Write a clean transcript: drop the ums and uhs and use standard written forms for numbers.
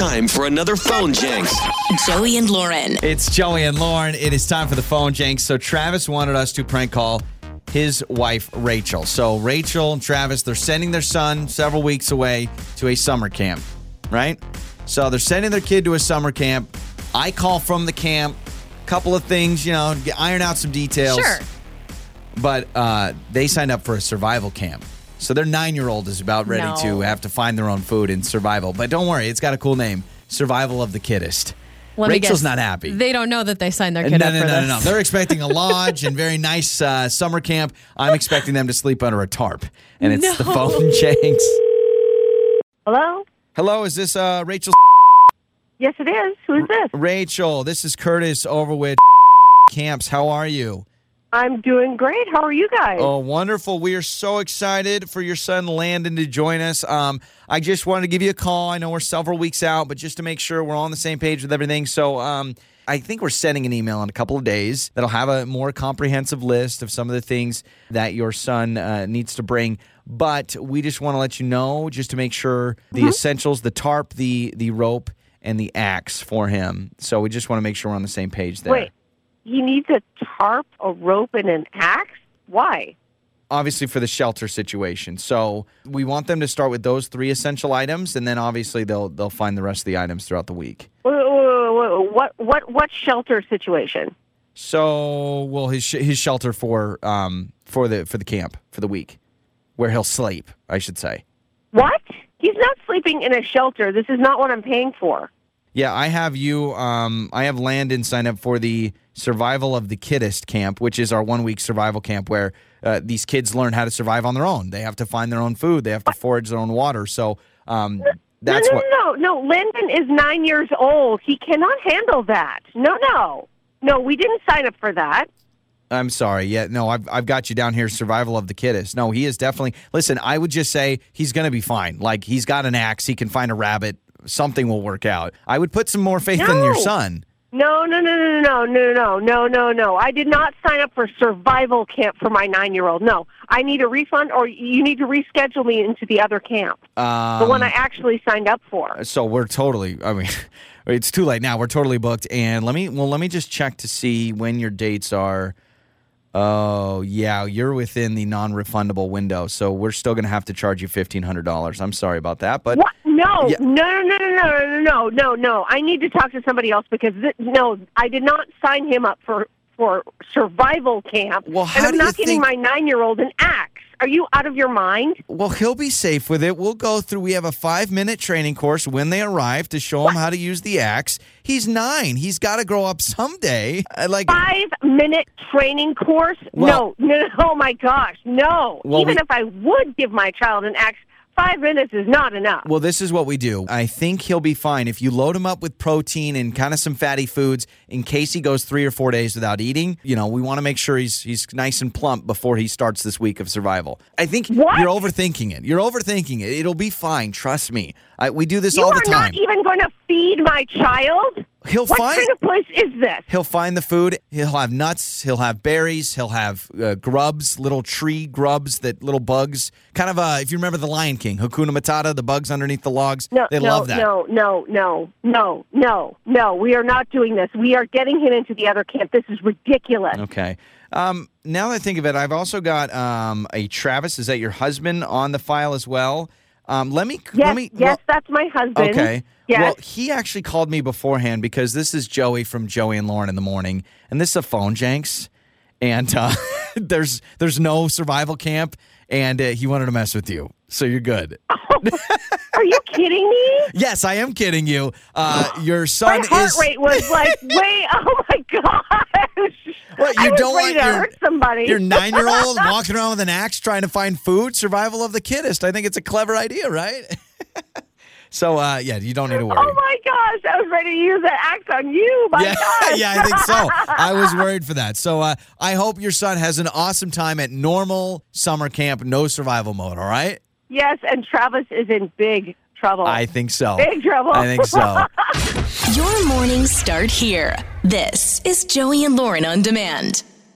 time for another Phone Jenks. Joey and Lauren. It's Joey and Lauren. It is time for the Phone Jenks. So Travis wanted us to prank call his wife, Rachel. So Rachel and Travis, they're sending their son several weeks away to a summer camp, right? So they're sending their kid to a summer camp. I call from the camp. Couple of things, you know, iron out some details. Sure. But they signed up for a survival camp. So their 9-year-old is about ready to have to find their own food in survival. But don't worry, it's got a cool name. Survival of the Kiddest. Rachel's not happy. They don't know that they signed their kid up for this. No. They're expecting a lodge and very nice summer camp. I'm expecting them to sleep under a tarp. And it's the Phone Jenks. Hello? Hello, is this Rachel? Yes, it is. Who is this? Rachel, this is Curtis over with Camps. How are you? I'm doing great. How are you guys? Oh, wonderful. We are so excited for your son, Landon, to join us. I just wanted to give you a call. I know we're several weeks out, but just to make sure we're all on the same page with everything. So I think we're sending an email in a couple of days that'll have a more comprehensive list of some of the things that your son needs to bring. But we just want to let you know, just to make sure, the essentials, the tarp, the rope, and the axe for him. So we just want to make sure we're on the same page there. Wait. He needs a tarp, a rope, and an axe? Why? Obviously for the shelter situation. So we want them to start with those three essential items, and then obviously they'll find the rest of the items throughout the week. What shelter situation? So, well, his shelter for the camp for the week, where he'll sleep, I should say. What? He's not sleeping in a shelter. This is not what I'm paying for. Yeah, I have Landon sign up for the Survival of the Kiddest camp, which is our 1-week survival camp where these kids learn how to survive on their own. They have to find their own food. They have to forage their own water. So No, Landon is 9 years old. He cannot handle that. No, we didn't sign up for that. I'm sorry. Yeah, no, I've got you down here, Survival of the Kiddest. No, he is definitely... Listen, I would just say he's going to be fine. Like, he's got an axe. He can find a rabbit. Something will work out. I would put some more faith in your son. No. I did not sign up for survival camp for my 9-year-old. No, I need a refund, or you need to reschedule me into the other camp, the one I actually signed up for. So we're totally, I mean, it's too late now. We're totally booked. And let me just check to see when your dates are. Oh, yeah, you're within the non-refundable window, so we're still going to have to charge you $1,500. I'm sorry about that, but... What? No, yeah. No. I need to talk to somebody else because, I did not sign him up for survival camp, well, and I'm not getting my 9-year-old an axe. Are you out of your mind? Well, he'll be safe with it. We'll go through. We have a 5-minute training course when they arrive to show him how to use the axe. He's 9. He's got to grow up someday. 5-minute training course? Well, no. Oh, my gosh. No. Well, even if I would give my child an axe, 5 minutes is not enough. Well, this is what we do. I think he'll be fine. If you load him up with protein and kind of some fatty foods in case he goes 3 or 4 days without eating, we want to make sure he's nice and plump before he starts this week of survival. I think you're overthinking it. It'll be fine. Trust me. We do this all the time. You are not even going to feed my child? What kind of place is this? He'll find the food. He'll have nuts. He'll have berries. He'll have grubs, little tree grubs, little bugs. Kind of, if you remember The Lion King, Hakuna Matata, the bugs underneath the logs. Love that. No. We are not doing this. We are getting him into the other camp. This is ridiculous. Okay. Now that I think of it, I've also got a Travis. Is that your husband on the file as well? That's my husband. Okay. Yes. Well, he actually called me beforehand because this is Joey from Joey and Lauren in the Morning, and this is a Phone Jenks, and there's no survival camp, and he wanted to mess with you, so you're good. Oh, are you kidding me? Yes, I am kidding you. Your son My heart rate was like, wait, oh my gosh. What, you I don't was ready like to hurt somebody. Your 9-year-old walking around with an axe trying to find food? Survival of the Kiddest. I think it's a clever idea, right? So, you don't need to worry. Oh, my gosh. I was ready to use that axe on you. My gosh. Yeah, I think so. I was worried for that. So, I hope your son has an awesome time at normal summer camp, no survival mode, all right? Yes, and Travis is in big trouble. I think so. Big trouble. I think so. Your mornings start here. This is Joey and Lauren on Demand.